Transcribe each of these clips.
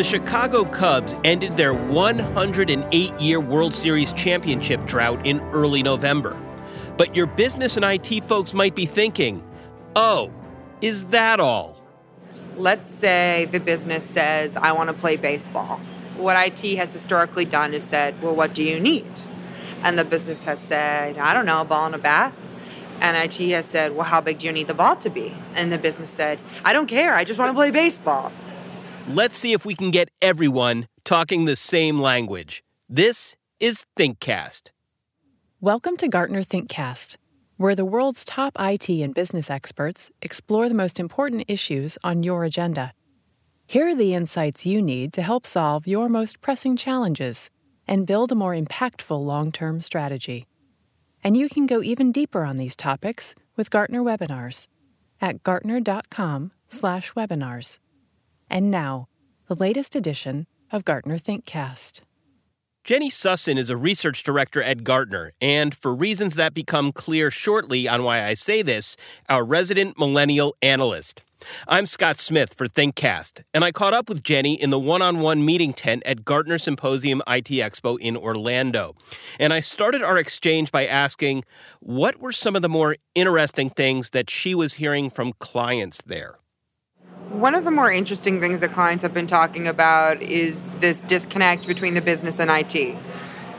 The Chicago Cubs ended their 108-year World Series championship drought in early November. But your business and IT folks might be thinking, oh, is that all? Let's say the business says, I want to play baseball. What IT has historically done is said, well, what do you need? And the business has said, I don't know, a ball and a bat. And IT has said, well, how big do you need the ball to be? And the business said, I don't care. I just want to play baseball. Let's see if we can get everyone talking the same language. This is ThinkCast. Welcome to Gartner ThinkCast, where the world's top IT and business experts explore the most important issues on your agenda. Here are the insights you need to help solve your most pressing challenges and build a more impactful long-term strategy. And you can go even deeper on these topics with Gartner webinars at gartner.com/webinars. And now, the latest edition of Gartner ThinkCast. Jenny Sussin is a research director at Gartner, and for reasons that become clear shortly on why I say this, our resident millennial analyst. I'm Scott Smith for ThinkCast, and I caught up with Jenny in the one-on-one meeting tent at Gartner Symposium IT Expo in Orlando. And I started our exchange by asking, what were some of the more interesting things that she was hearing from clients there? One of the more interesting things that clients have been talking about is this disconnect between the business and IT.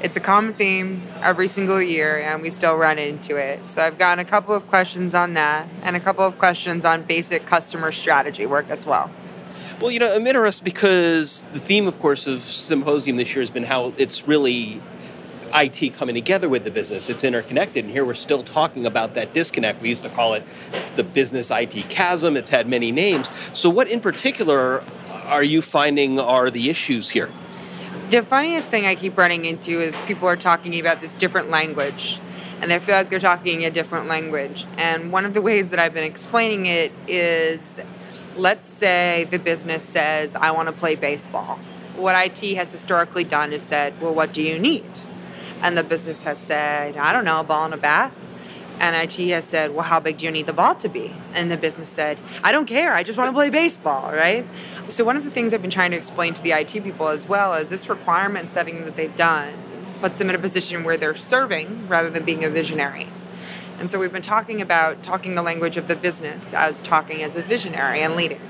It's a common theme every single year, and we still run into it. So I've gotten a couple of questions on that and a couple of questions on basic customer strategy work as well. Well, you know, I'm interested because the theme, of course, of Symposium this year has been how it's really IT coming together with the business. It's interconnected, and here we're still talking about that disconnect. We used to call it the business IT chasm. It's had many names. So what in particular are you finding are the issues here? The funniest thing I keep running into is people are talking about this different language, and they feel like they're talking a different language. And one of the ways that I've been explaining it is, let's say the business says, I want to play baseball. What IT has historically done is said, well, what do you need? And the business has said, I don't know, a ball and a bat. And IT has said, well, how big do you need the ball to be? And the business said, I don't care. I just want to play baseball, right? So one of the things I've been trying to explain to the IT people as well is this requirement setting that they've done puts them in a position where they're serving rather than being a visionary. And so we've been talking about talking the language of the business as talking as a visionary and leading.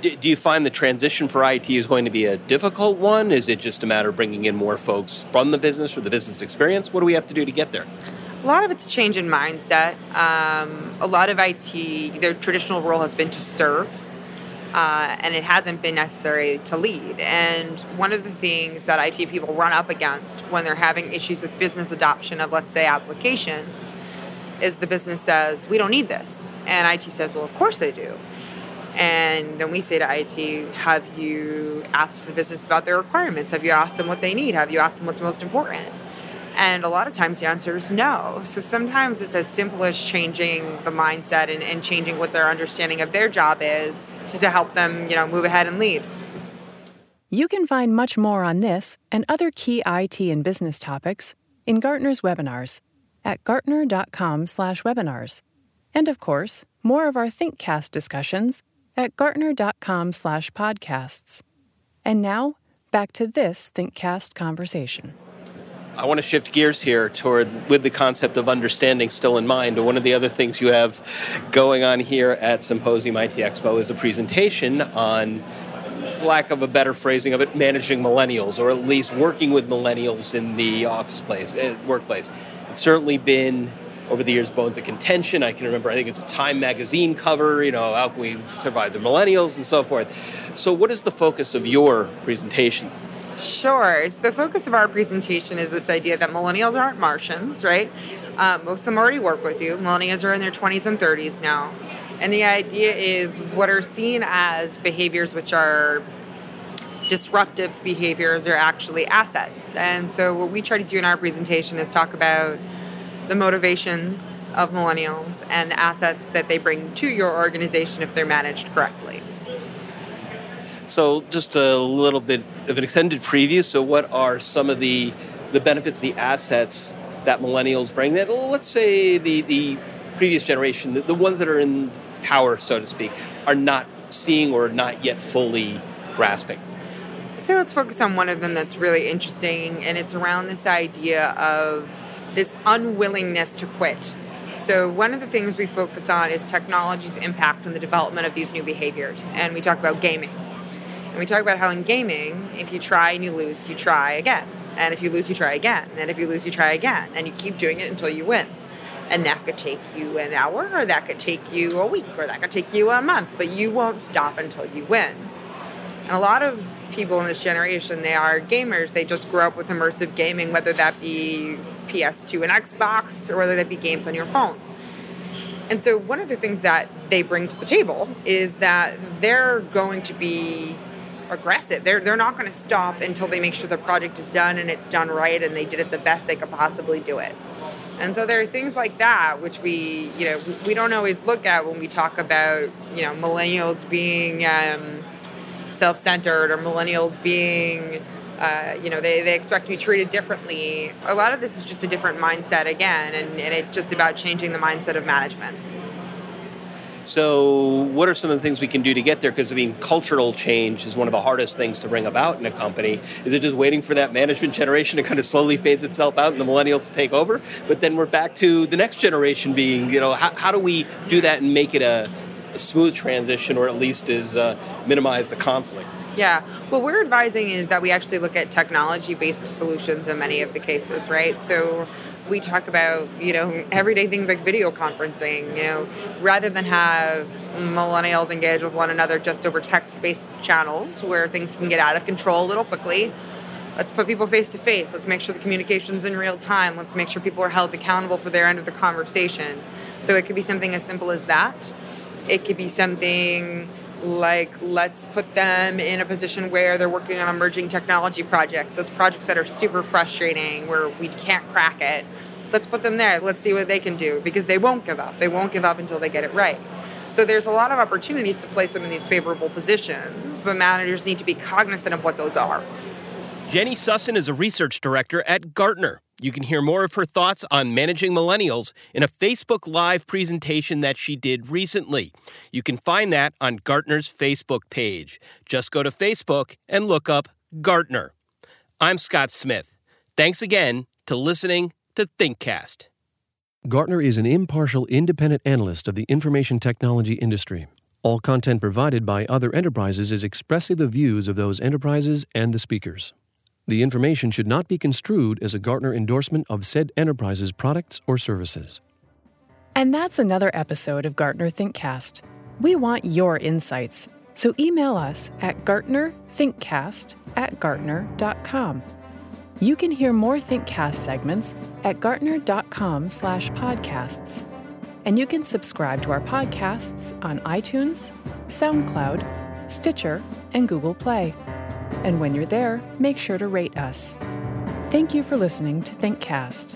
Do you find the transition for IT is going to be a difficult one? Is it just a matter of bringing in more folks from the business for the business experience? What do we have to do to get there? A lot of it's a change in mindset. A lot of IT, their traditional role has been to serve, and it hasn't been necessary to lead. And one of the things that IT people run up against when they're having issues with business adoption of, let's say, applications, is the business says, we don't need this. And IT says, well, of course they do. And then we say to IT, have you asked the business about their requirements? Have you asked them what they need? Have you asked them what's most important? And a lot of times the answer is no. So sometimes it's as simple as changing the mindset and changing what their understanding of their job is to help them, you know, move ahead and lead. You can find much more on this and other key IT and business topics in Gartner's webinars at gartner.com/webinars. And of course, more of our ThinkCast discussions at gartner.com/podcasts. And now, back to this ThinkCast conversation. I want to shift gears here toward, with the concept of understanding still in mind, one of the other things you have going on here at Symposium IT Expo is a presentation on, for lack of a better phrasing of it, managing millennials, or at least working with millennials in the workplace. It's certainly been, over the years, bones of contention. I can remember, I think it's a Time magazine cover, you know, how can we survive the millennials and so forth. So what is the focus of your presentation? Sure. So the focus of our presentation is this idea that millennials aren't Martians, right? Most of them already work with you. Millennials are in their 20s and 30s now. And the idea is what are seen as behaviors which are disruptive behaviors are actually assets. And so what we try to do in our presentation is talk about the motivations of millennials and the assets that they bring to your organization if they're managed correctly. So just a little bit of an extended preview. So what are some of the benefits, the assets that millennials bring? That, let's say the previous generation, the ones that are in power, so to speak, are not seeing or not yet fully grasping. So let's focus on one of them that's really interesting, and it's around this idea of this unwillingness to quit. So one of the things we focus on is technology's impact on the development of these new behaviors, and we talk about gaming. And we talk about how in gaming, if you try and you lose, you try again. And if you lose, you try again. And if you lose, you try again. And you keep doing it until you win. And that could take you an hour, or that could take you a week, or that could take you a month, but you won't stop until you win. And a lot of people in this generation, they are gamers. They just grew up with immersive gaming, whether that be PS2 and Xbox, or whether that be games on your phone. And so one of the things that they bring to the table is that they're going to be aggressive. They're not going to stop until they make sure the project is done and it's done right and they did it the best they could possibly do it. And so there are things like that, which we don't always look at when we talk about, millennials being self-centered, or millennials being, they expect to be treated differently. A lot of this is just a different mindset again, and it's just about changing the mindset of management. So what are some of the things we can do to get there? Because, cultural change is one of the hardest things to bring about in a company. Is it just waiting for that management generation to kind of slowly phase itself out and the millennials to take over? But then we're back to the next generation being, how do we do that and make it a smooth transition, or at least minimize the conflict? Yeah. What we're advising is that we actually look at technology-based solutions in many of the cases, right? So we talk about, everyday things like video conferencing, rather than have millennials engage with one another just over text-based channels where things can get out of control a little quickly. Let's put people face-to-face. Let's make sure the communication's in real time. Let's make sure people are held accountable for their end of the conversation. So it could be something as simple as that. It could be something like, let's put them in a position where they're working on emerging technology projects, those projects that are super frustrating, where we can't crack it. Let's put them there. Let's see what they can do, because they won't give up. They won't give up until they get it right. So there's a lot of opportunities to place them in these favorable positions, but managers need to be cognizant of what those are. Jenny Sussin is a research director at Gartner. You can hear more of her thoughts on managing millennials in a Facebook Live presentation that she did recently. You can find that on Gartner's Facebook page. Just go to Facebook and look up Gartner. I'm Scott Smith. Thanks again to listening to ThinkCast. Gartner is an impartial, independent analyst of the information technology industry. All content provided by other enterprises is expressly the views of those enterprises and the speakers. The information should not be construed as a Gartner endorsement of said enterprise's products or services. And that's another episode of Gartner ThinkCast. We want your insights, so email us at GartnerThinkCast@gartner.com. You can hear more ThinkCast segments at gartner.com/podcasts. And you can subscribe to our podcasts on iTunes, SoundCloud, Stitcher, and Google Play. And when you're there, make sure to rate us. Thank you for listening to ThinkCast.